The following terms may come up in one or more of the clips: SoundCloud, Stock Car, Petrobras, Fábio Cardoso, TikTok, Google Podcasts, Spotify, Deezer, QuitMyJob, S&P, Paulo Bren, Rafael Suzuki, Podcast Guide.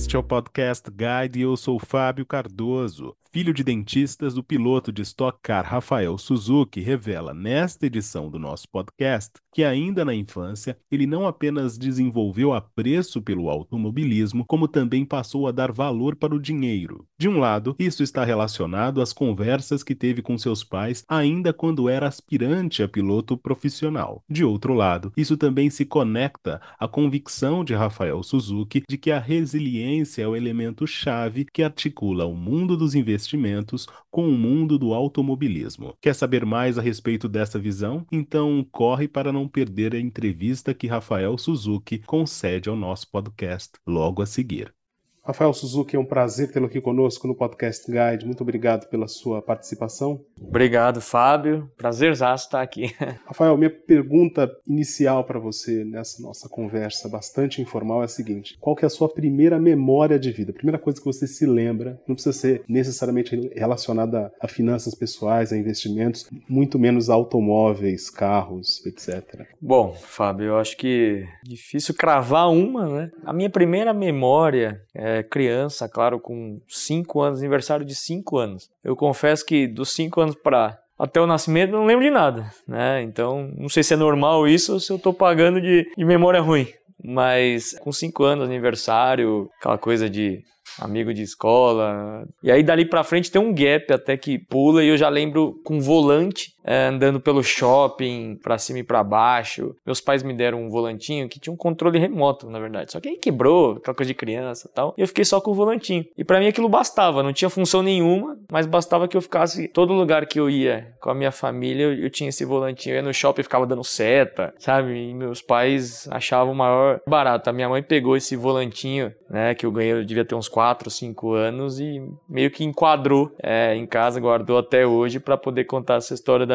Este é o Podcast Guide e eu sou Fábio Cardoso. Filho de dentistas, o piloto de Stock Car Rafael Suzuki revela nesta edição do nosso podcast que ainda na infância ele não apenas desenvolveu apreço pelo automobilismo, como também passou a dar valor para o dinheiro. De um lado, isso está relacionado às conversas que teve com seus pais ainda quando era aspirante a piloto profissional. De outro lado, isso também se conecta à convicção de Rafael Suzuki de que a resiliência é o elemento-chave que articula o mundo dos investimentos com o mundo do automobilismo. Quer saber mais a respeito dessa visão? Então corre para não perder a entrevista que Rafael Suzuki concede ao nosso podcast logo a seguir. Rafael Suzuki, é um prazer tê-lo aqui conosco no Podcast Guide. Muito obrigado pela sua participação. Obrigado, Fábio. Prazerzaço estar aqui. Rafael, minha pergunta inicial para você nessa nossa conversa bastante informal é a seguinte. Qual que é a sua primeira memória de vida? A primeira coisa que você se lembra, não precisa ser necessariamente relacionada a finanças pessoais, a investimentos, muito menos a automóveis, carros, etc. Bom, Fábio, eu acho que é difícil cravar uma, né? A minha primeira memória é criança, claro, com 5 anos, aniversário de 5 anos. Eu confesso que dos 5 anos até o nascimento, não lembro de nada, né? Então, não sei se é normal isso ou se eu tô pagando de memória ruim. Mas com 5 anos, aniversário, aquela coisa de amigo de escola. E aí, dali pra frente, tem um gap até que pula e eu já lembro com volante, andando pelo shopping, pra cima e pra baixo. Meus pais me deram um volantinho que tinha um controle remoto, na verdade. Só que aí quebrou, aquela coisa de criança e tal. E eu fiquei só com o volantinho. E pra mim aquilo bastava, não tinha função nenhuma, mas bastava que eu ficasse... Todo lugar que eu ia com a minha família, eu tinha esse volantinho. Eu ia no shopping e ficava dando seta, sabe? E meus pais achavam o maior barato. A minha mãe pegou esse volantinho, né, que eu ganhei, eu devia ter uns 4, 5 anos e meio que enquadrou em casa, guardou até hoje para poder contar essa história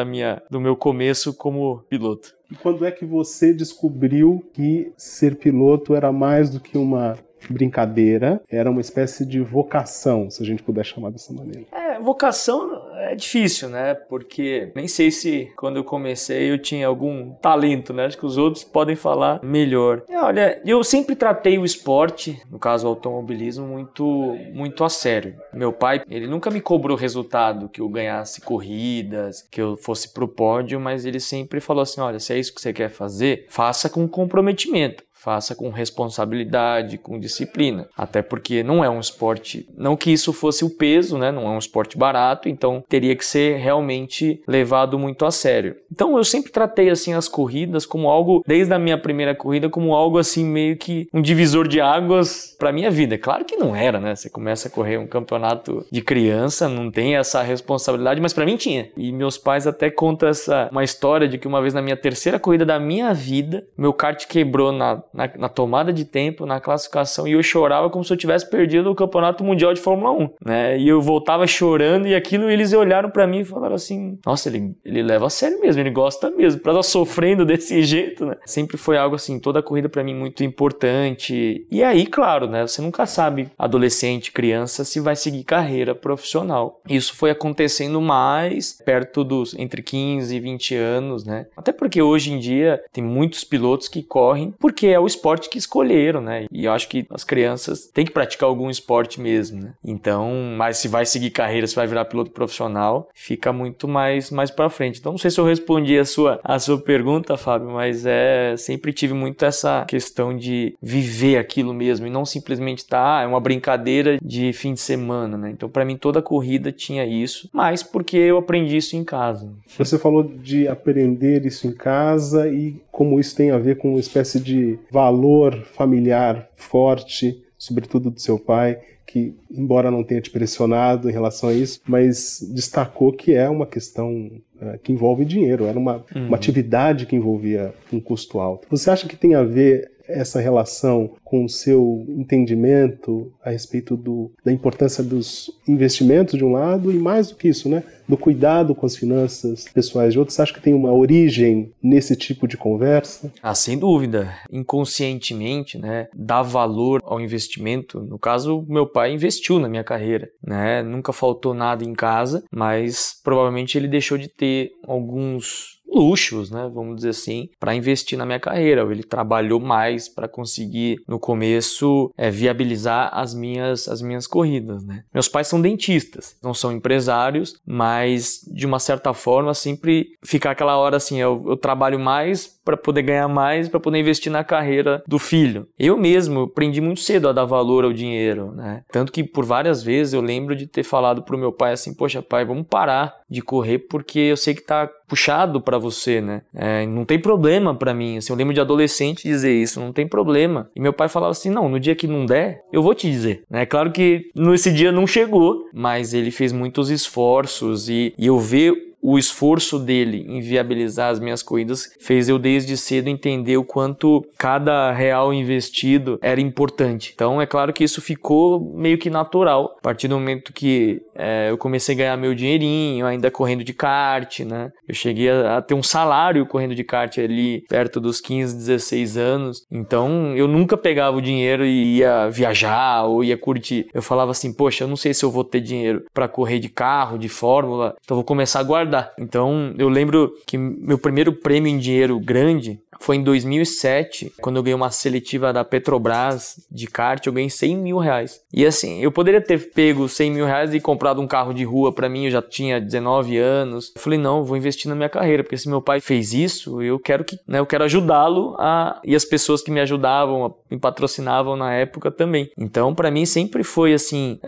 do meu começo como piloto. E quando é que você descobriu que ser piloto era mais do que uma brincadeira, era uma espécie de vocação, se a gente puder chamar dessa maneira? Vocação é difícil, né? Porque nem sei se quando eu comecei eu tinha algum talento, né? Acho que os outros podem falar melhor. Olha, eu sempre tratei o esporte, no caso o automobilismo, muito, muito a sério. Meu pai, ele nunca me cobrou resultado, que eu ganhasse corridas, que eu fosse pro pódio, mas ele sempre falou assim, olha, se é isso que você quer fazer, faça com comprometimento. Faça com responsabilidade, com disciplina. Até porque não é um esporte... Não que isso fosse o peso, né? Não é um esporte barato, então teria que ser realmente levado muito a sério. Então eu sempre tratei assim as corridas como algo... Desde a minha primeira corrida, como algo assim meio que um divisor de águas para minha vida. Claro que não era, né? Você começa a correr um campeonato de criança, não tem essa responsabilidade, mas para mim tinha. E meus pais até contam uma história de que uma vez na minha terceira corrida da minha vida, meu kart quebrou na tomada de tempo, na classificação, e eu chorava como se eu tivesse perdido o campeonato mundial de Fórmula 1, né? E eu voltava chorando, e aquilo eles olharam pra mim e falaram assim, nossa, ele leva a sério mesmo, ele gosta mesmo, pra estar sofrendo desse jeito, né? Sempre foi algo assim, toda a corrida pra mim muito importante. E aí, claro, né? Você nunca sabe, adolescente, criança, se vai seguir carreira profissional. Isso foi acontecendo mais perto dos entre 15 e 20 anos, né? Até porque hoje em dia tem muitos pilotos que correm, porque é o esporte que escolheram, né? E eu acho que as crianças têm que praticar algum esporte mesmo, né? Então, mas se vai seguir carreira, se vai virar piloto profissional, fica muito mais pra frente. Então, não sei se eu respondi a sua pergunta, Fábio, mas sempre tive muito essa questão de viver aquilo mesmo e não simplesmente estar, é uma brincadeira de fim de semana, né? Então, pra mim, toda corrida tinha isso, mas porque eu aprendi isso em casa. Você falou de aprender isso em casa e como isso tem a ver com uma espécie de valor familiar forte, sobretudo do seu pai, que, embora não tenha te pressionado em relação a isso, mas destacou que é uma questão que envolve dinheiro, era uma atividade que envolvia um custo alto. Você acha que tem a ver essa relação com o seu entendimento a respeito da importância dos investimentos de um lado e mais do que isso, né? Do cuidado com as finanças pessoais de outros? Você acha que tem uma origem nesse tipo de conversa? Sem dúvida. Inconscientemente, né? Dá valor ao investimento. No caso, meu pai investiu na minha carreira, né? Nunca faltou nada em casa, mas provavelmente ele deixou de ter alguns luxos, né, vamos dizer assim, para investir na minha carreira. Ele trabalhou mais para conseguir, no começo, viabilizar as minhas corridas, né. Meus pais são dentistas, não são empresários, mas, de uma certa forma, sempre fica aquela hora assim, eu trabalho mais para poder ganhar mais, para poder investir na carreira do filho. Eu mesmo aprendi muito cedo a dar valor ao dinheiro, né, tanto que por várias vezes eu lembro de ter falado pro meu pai assim, poxa pai, vamos parar de correr porque eu sei que tá puxado para você, né? Não tem problema para mim. Assim, eu lembro de adolescente dizer isso, não tem problema. E meu pai falava assim, não, no dia que não der, eu vou te dizer. É claro que nesse dia não chegou, mas ele fez muitos esforços e eu vejo o esforço dele em viabilizar as minhas corridas fez eu desde cedo entender o quanto cada real investido era importante. Então é claro que isso ficou meio que natural. A partir do momento que eu comecei a ganhar meu dinheirinho, ainda correndo de kart, né? Eu cheguei a ter um salário correndo de kart ali perto dos 15, 16 anos. Então eu nunca pegava o dinheiro e ia viajar ou ia curtir. Eu falava assim, poxa, eu não sei se eu vou ter dinheiro para correr de carro, de fórmula, então vou começar a guardar. Então, eu lembro que meu primeiro prêmio em dinheiro grande foi em 2007, quando eu ganhei uma seletiva da Petrobras de kart, eu ganhei 100 mil reais. E assim, eu poderia ter pego 100 mil reais e comprado um carro de rua pra mim, eu já tinha 19 anos. Eu falei, não, vou investir na minha carreira, porque se meu pai fez isso, eu quero que, né, eu quero ajudá-lo a... e as pessoas que me ajudavam, me patrocinavam na época também. Então, pra mim sempre foi assim,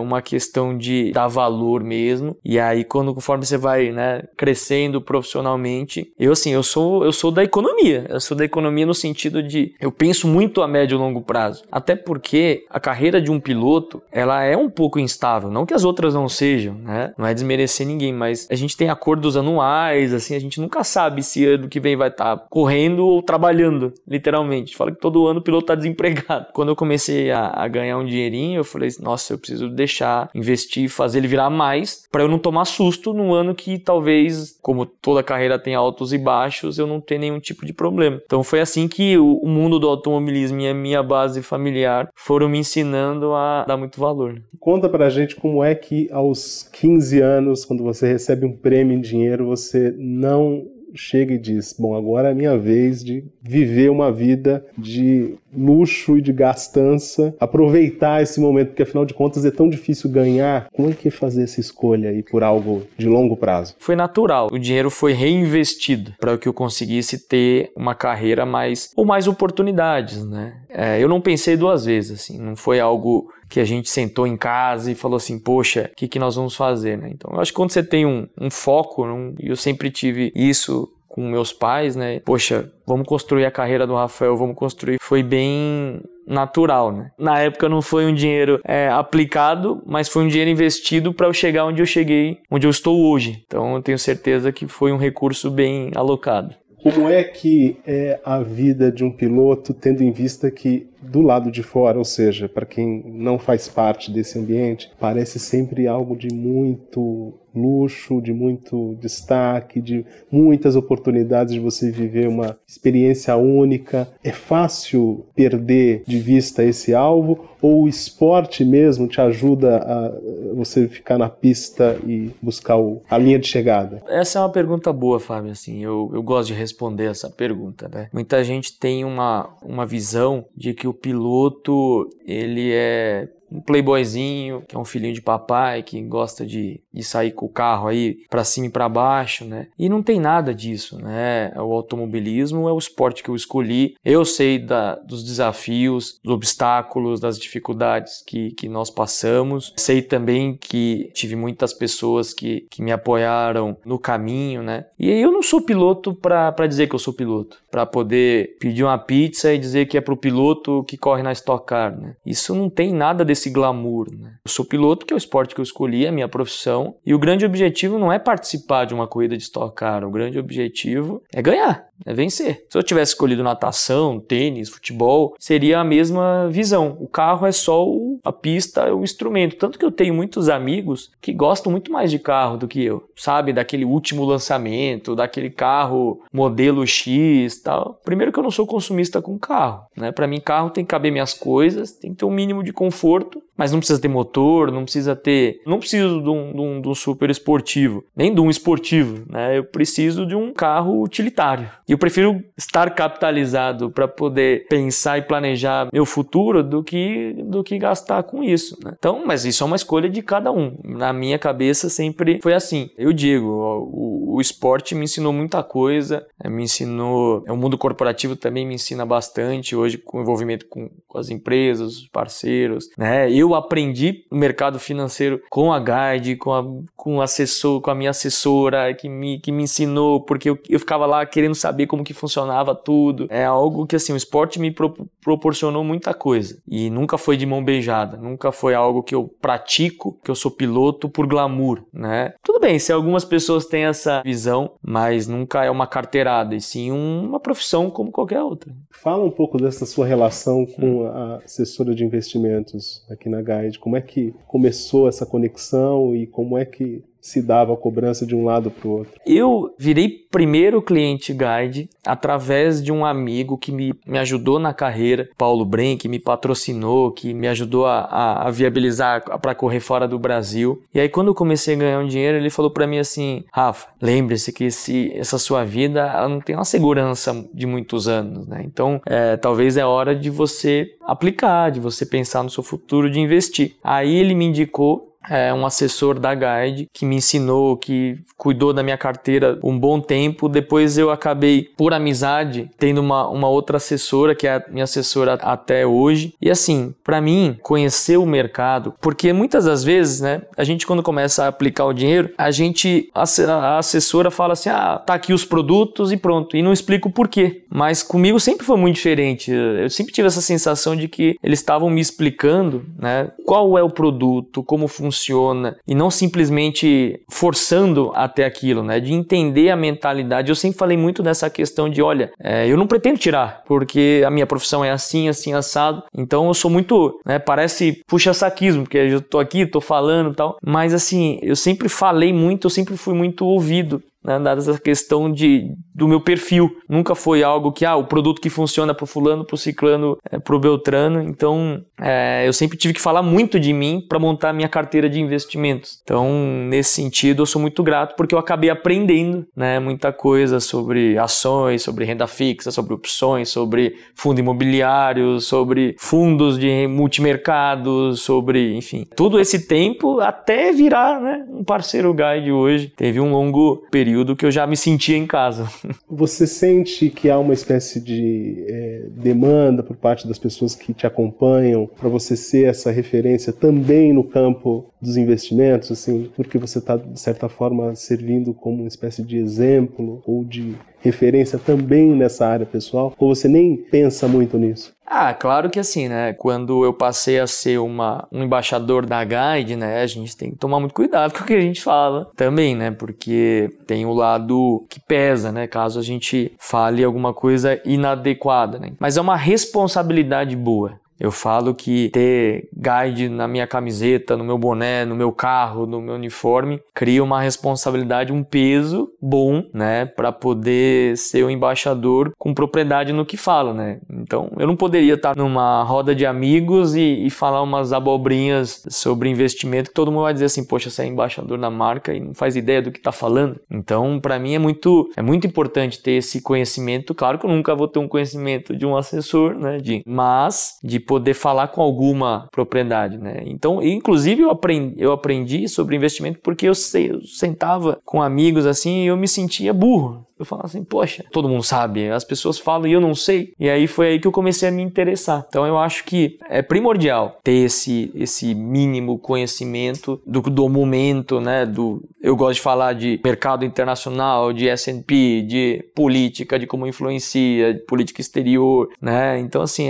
uma questão de dar valor mesmo. E aí, conforme você vai, né, crescendo profissionalmente, eu sou da economia. Eu sou da economia no sentido de eu penso muito a médio e longo prazo. Até porque a carreira de um piloto, ela é um pouco instável. Não que as outras não sejam, né? Não é desmerecer ninguém, mas a gente tem acordos anuais, assim, a gente nunca sabe se ano que vem vai estar correndo ou trabalhando, literalmente. Fala que todo ano o piloto está desempregado. Quando eu comecei a ganhar um dinheirinho, eu falei, nossa, eu preciso deixar, investir, fazer ele virar mais, para eu não tomar susto no ano que talvez, como toda carreira tem altos e baixos, eu não tenha nenhum tipo de problema. Então foi assim que o mundo do automobilismo e a minha base familiar foram me ensinando a dar muito valor. Conta pra gente como é que aos 15 anos, quando você recebe um prêmio em dinheiro, você não chega e diz, bom, agora é a minha vez de viver uma vida de luxo e de gastança, aproveitar esse momento, porque afinal de contas é tão difícil ganhar. Como é que fazer essa escolha aí por algo de longo prazo? Foi natural. O dinheiro foi reinvestido para que eu conseguisse ter uma carreira mais, ou mais oportunidades, né? Eu não pensei duas vezes, assim, não foi algo que a gente sentou em casa e falou assim, poxa, o que nós vamos fazer, né? Então, eu acho que quando você tem um foco, e eu sempre tive isso com meus pais, né? Poxa, vamos construir a carreira do Rafael, vamos construir. Foi bem natural, né? Na época não foi um dinheiro aplicado, mas foi um dinheiro investido para eu chegar onde eu cheguei, onde eu estou hoje. Então, eu tenho certeza que foi um recurso bem alocado. Como é que é a vida de um piloto, tendo em vista que do lado de fora, ou seja, para quem não faz parte desse ambiente, parece sempre algo de muito luxo, de muito destaque, de muitas oportunidades de você viver uma experiência única. É fácil perder de vista esse alvo ou o esporte mesmo te ajuda a você ficar na pista e buscar a linha de chegada? Essa é uma pergunta boa, Fábio. Assim, eu gosto de responder essa pergunta, né? Muita gente tem uma visão de que o piloto, ele é um playboyzinho, que é um filhinho de papai, que gosta de sair com o carro aí pra cima e pra baixo, né? E não tem nada disso, né? O automobilismo é o esporte que eu escolhi. Eu sei dos desafios, dos obstáculos, das dificuldades que nós passamos. Sei também que tive muitas pessoas que me apoiaram no caminho, né? E eu não sou piloto pra dizer que eu sou piloto, pra poder pedir uma pizza e dizer que é pro piloto que corre na Stock Car, né? Isso não tem nada desse glamour, né? Eu sou piloto, que é o esporte que eu escolhi, é a minha profissão, e o grande objetivo não é participar de uma corrida de Stock Car, o grande objetivo é ganhar, é vencer. Se eu tivesse escolhido natação, tênis, futebol, seria a mesma visão. O carro é só a pista, é o instrumento. Tanto que eu tenho muitos amigos que gostam muito mais de carro do que eu, sabe? Daquele último lançamento, daquele carro modelo X, tal. Primeiro que eu não sou consumista com carro, né? Pra mim, carro tem que caber minhas coisas, tem que ter um mínimo de conforto, Mas não precisa ter motor, não precisa ter... Não preciso de um super esportivo, nem de um esportivo, né? Eu preciso de um carro utilitário. E eu prefiro estar capitalizado para poder pensar e planejar meu futuro do que gastar com isso, né? Então, mas isso é uma escolha de cada um. Na minha cabeça sempre foi assim. Eu digo, o esporte me ensinou muita coisa, me ensinou... O mundo corporativo também me ensina bastante hoje com o envolvimento com as empresas, os parceiros, né? Eu aprendi no mercado financeiro com a Guide, com a minha assessora que me ensinou, porque eu ficava lá querendo saber como que funcionava tudo. É algo que assim, o esporte me proporcionou muita coisa e nunca foi de mão beijada, nunca foi algo que eu pratico, que eu sou piloto por glamour, né? Tudo bem, se algumas pessoas têm essa visão, mas nunca é uma carteirada e sim uma profissão como qualquer outra. Fala um pouco dessa sua relação com a assessora de investimentos aqui na Guide, como é que começou essa conexão e como é que se dava a cobrança de um lado para o outro? Eu virei primeiro cliente Guide através de um amigo que me ajudou na carreira, Paulo Bren, que me patrocinou, que me ajudou a viabilizar para correr fora do Brasil. E aí quando eu comecei a ganhar um dinheiro, ele falou para mim assim, Rafa, lembre-se que essa sua vida ela não tem uma segurança de muitos anos, né? Então, talvez é hora de você aplicar, de você pensar no seu futuro, de investir. Aí ele me indicou um assessor da Guide que me ensinou, que cuidou da minha carteira um bom tempo. Depois eu acabei, por amizade, tendo uma outra assessora, que é a minha assessora até hoje. E assim, para mim, conhecer o mercado, porque muitas das vezes, né, a gente quando começa a aplicar o dinheiro, a assessora fala assim, tá aqui os produtos e pronto, e não explica o porquê. Mas comigo sempre foi muito diferente. Eu sempre tive essa sensação de que eles estavam me explicando, né, qual é o produto, como funciona, e não simplesmente forçando até aquilo, né? De entender a mentalidade. Eu sempre falei muito dessa questão de, olha, eu não pretendo tirar, porque a minha profissão é assim, assim, assado. Então eu sou muito, né? Parece puxa-saquismo, porque eu tô aqui, tô falando e tal. Mas assim, eu sempre falei muito, eu sempre fui muito ouvido, né, dessa questão do meu perfil. Nunca foi algo que, o produto que funciona pro fulano, pro ciclano, pro beltrano. Então, eu sempre tive que falar muito de mim para montar a minha carteira de investimentos. Então, nesse sentido, eu sou muito grato porque eu acabei aprendendo, né, muita coisa sobre ações, sobre renda fixa, sobre opções, sobre fundo imobiliário, sobre fundos de multimercados, sobre, enfim, todo esse tempo até virar, né, um parceiro Guide hoje. Teve um longo período que eu já me sentia em casa. Você sente que há uma espécie de demanda por parte das pessoas que te acompanham para você ser essa referência também no campo dos investimentos, assim, porque você está, de certa forma, servindo como uma espécie de exemplo ou de referência também nessa área pessoal? Ou você nem pensa muito nisso? Claro que assim, né? Quando eu passei a ser um embaixador da Guide, né? A gente tem que tomar muito cuidado com o que a gente fala também, né? Porque tem o lado que pesa, né? Caso a gente fale alguma coisa inadequada, né? Mas é uma responsabilidade boa. Eu falo que ter Guide na minha camiseta, no meu boné, no meu carro, no meu uniforme, cria uma responsabilidade, um peso bom, né, para poder ser um embaixador com propriedade no que falo, né? Então, eu não poderia estar numa roda de amigos e falar umas abobrinhas sobre investimento que todo mundo vai dizer assim, poxa, você é embaixador da marca e não faz ideia do que tá falando. Então, para mim é muito importante ter esse conhecimento. Claro que eu nunca vou ter um conhecimento de um assessor, né, mas de poder falar com alguma propriedade, né? Então, inclusive, eu aprendi sobre investimento porque eu sentava com amigos assim e eu me sentia burro. Eu falava assim, poxa, todo mundo sabe, as pessoas falam e eu não sei. E aí foi aí que eu comecei a me interessar. Então eu acho que é primordial ter esse mínimo conhecimento do momento, né? Eu gosto de falar de mercado internacional, de S&P, de política, de como influencia, de política exterior, né? Então assim,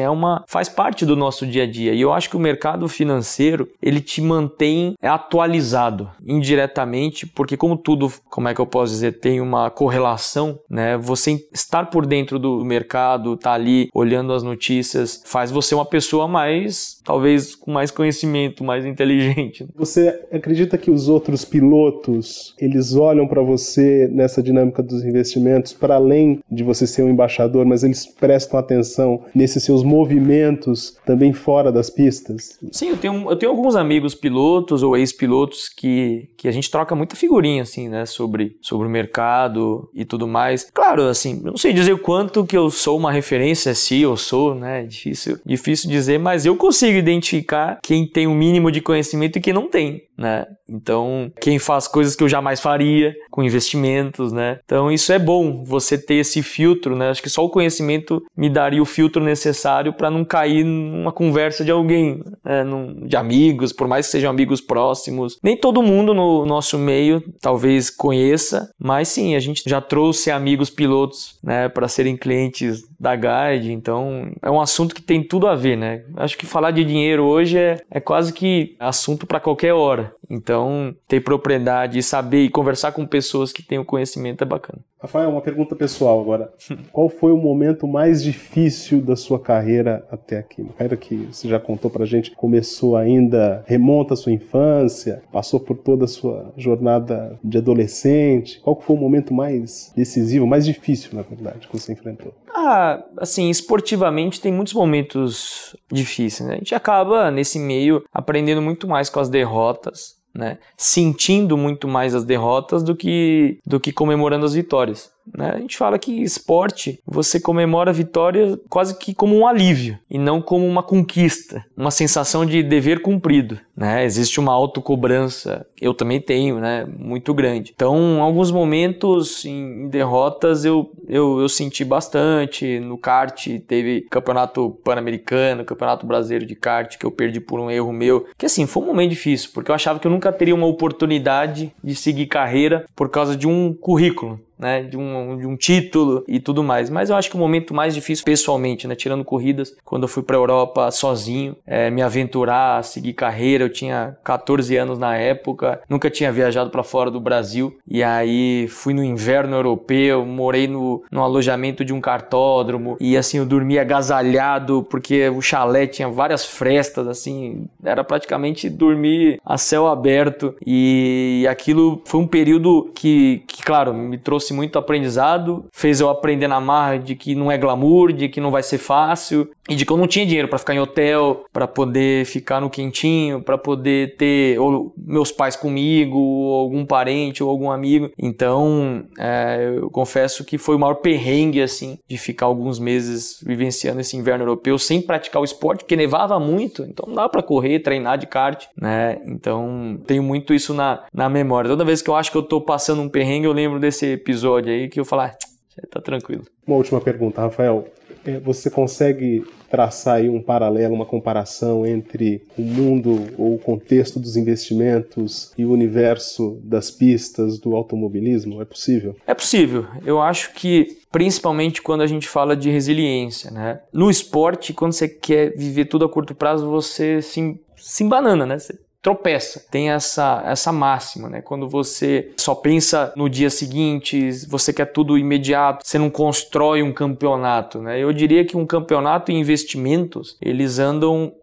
faz parte do nosso dia a dia. E eu acho que o mercado financeiro, ele te mantém atualizado indiretamente, porque como tudo, como é que eu posso dizer, tem uma correlação informação, né? Você estar por dentro do mercado, estar ali olhando as notícias, faz você uma pessoa mais, talvez com mais conhecimento, mais inteligente. Você acredita que os outros pilotos, eles olham para você nessa dinâmica dos investimentos, para além de você ser um embaixador, mas eles prestam atenção nesses seus movimentos também fora das pistas? Sim, eu tenho alguns amigos pilotos ou ex-pilotos que a gente troca muita figurinha, assim, né, sobre o mercado e tudo mais. Claro, assim, eu não sei dizer o quanto que eu sou uma referência, se eu sou, né, difícil dizer, mas eu consigo identificar quem tem o mínimo de conhecimento e quem não tem, né? Então, quem faz coisas que eu jamais faria com investimentos, né? Então, isso é bom, você ter esse filtro, né? Acho que só o conhecimento me daria o filtro necessário para não cair numa conversa de alguém, né? De amigos, por mais que sejam amigos próximos. Nem todo mundo no nosso meio talvez conheça, mas sim, a gente já trouxe amigos pilotos, né, para serem clientes da Guide, então é um assunto que tem tudo a ver, né? Acho que falar de dinheiro hoje é quase que assunto para qualquer hora. Então, ter propriedade, saber e conversar com pessoas que têm o conhecimento é bacana. Rafael, uma pergunta pessoal agora. Qual foi o momento mais difícil da sua carreira até aqui? Uma carreira que você já contou pra gente, começou ainda, remonta à sua infância, passou por toda a sua jornada de adolescente. Qual foi o momento mais decisivo, mais difícil, na verdade, que você enfrentou? Assim, esportivamente tem muitos momentos difíceis, né? A gente acaba, nesse meio, aprendendo muito mais com as derrotas, né? Sentindo muito mais as derrotas do que comemorando as vitórias, né? A gente fala que esporte, você comemora a vitória quase que como um alívio e não como uma conquista, uma sensação de dever cumprido, né? Existe uma autocobrança, eu também tenho, né? Muito grande. Então, em alguns momentos em derrotas eu senti bastante. No kart teve campeonato pan-americano, campeonato brasileiro de kart que eu perdi por um erro meu, que assim, foi um momento difícil, porque eu achava que eu nunca teria uma oportunidade de seguir carreira por causa de um currículo, né, de um título e tudo mais. Mas eu acho que o momento mais difícil pessoalmente, né, tirando corridas, quando eu fui para a Europa sozinho, me aventurar, seguir carreira, eu tinha 14 anos na época, nunca tinha viajado para fora do Brasil, e aí fui no inverno europeu, morei no alojamento de um cartódromo, e assim, eu dormia agasalhado, porque o chalé tinha várias frestas, assim, era praticamente dormir a céu aberto, e aquilo foi um período que claro, me trouxe muito aprendizado, fez eu aprender na marra de que não é glamour, de que não vai ser fácil, e de que eu não tinha dinheiro para ficar em hotel, para poder ficar no quentinho, para poder ter ou meus pais comigo, ou algum parente, ou algum amigo. Então, eu confesso que foi o maior perrengue, assim, de ficar alguns meses vivenciando esse inverno europeu sem praticar o esporte, porque nevava muito, então não dava para correr, treinar de kart, né? Então, tenho muito isso na memória. Toda vez que eu acho que eu tô passando um perrengue, eu lembro desse episódio aí que eu falar, tá tranquilo. Uma última pergunta, Rafael. Você consegue traçar aí um paralelo, uma comparação entre o mundo ou o contexto dos investimentos e o universo das pistas do automobilismo? É possível? É possível. Eu acho que, principalmente quando a gente fala de resiliência, né? No esporte, quando você quer viver tudo a curto prazo, você se embanana, né? Você tropeça. Tem essa máxima, né? Quando você só pensa no dia seguinte, você quer tudo imediato, você não constrói um campeonato, né? Eu diria que um campeonato e investimentos, eles andam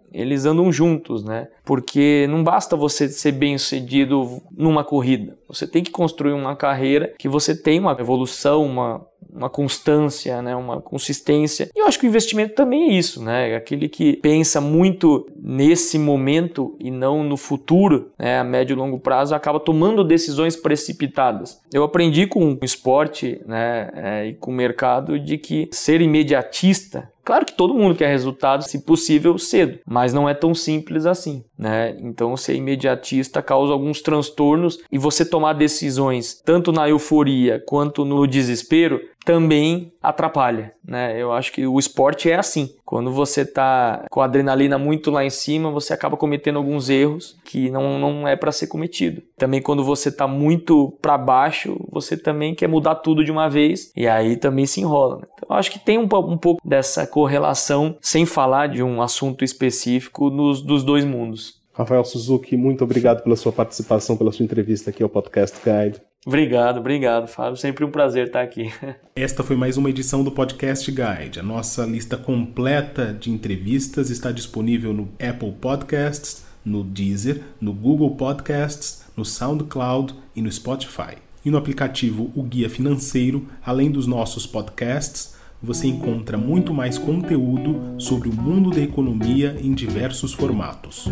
juntos, né? Porque não basta você ser bem-sucedido numa corrida. Você tem que construir uma carreira que você tem uma evolução, uma constância, né? Uma consistência. E eu acho que o investimento também é isso, né? Aquele que pensa muito nesse momento e não no futuro, né? A médio e longo prazo, acaba tomando decisões precipitadas. Eu aprendi com o esporte, né? E com o mercado, de que ser imediatista, claro que todo mundo quer resultado, se possível, cedo, mas não é tão simples assim, né? Então, ser imediatista causa alguns transtornos, e você tomar decisões tanto na euforia quanto no desespero também atrapalha, né? Eu acho que o esporte é assim. Quando você tá com a adrenalina muito lá em cima, você acaba cometendo alguns erros que não é para ser cometido. Também quando você tá muito para baixo, você também quer mudar tudo de uma vez, e aí também se enrola, né? Então, eu acho que tem um pouco dessa correlação, sem falar de um assunto específico, dos dois mundos. Rafael Suzuki, muito obrigado pela sua participação, pela sua entrevista aqui ao Podcast Guide. Obrigado, obrigado, Fábio. Sempre um prazer estar aqui. Esta foi mais uma edição do Podcast Guide. A nossa lista completa de entrevistas está disponível no Apple Podcasts, no Deezer, no Google Podcasts, no SoundCloud e no Spotify. E no aplicativo O Guia Financeiro, além dos nossos podcasts, você encontra muito mais conteúdo sobre o mundo da economia em diversos formatos.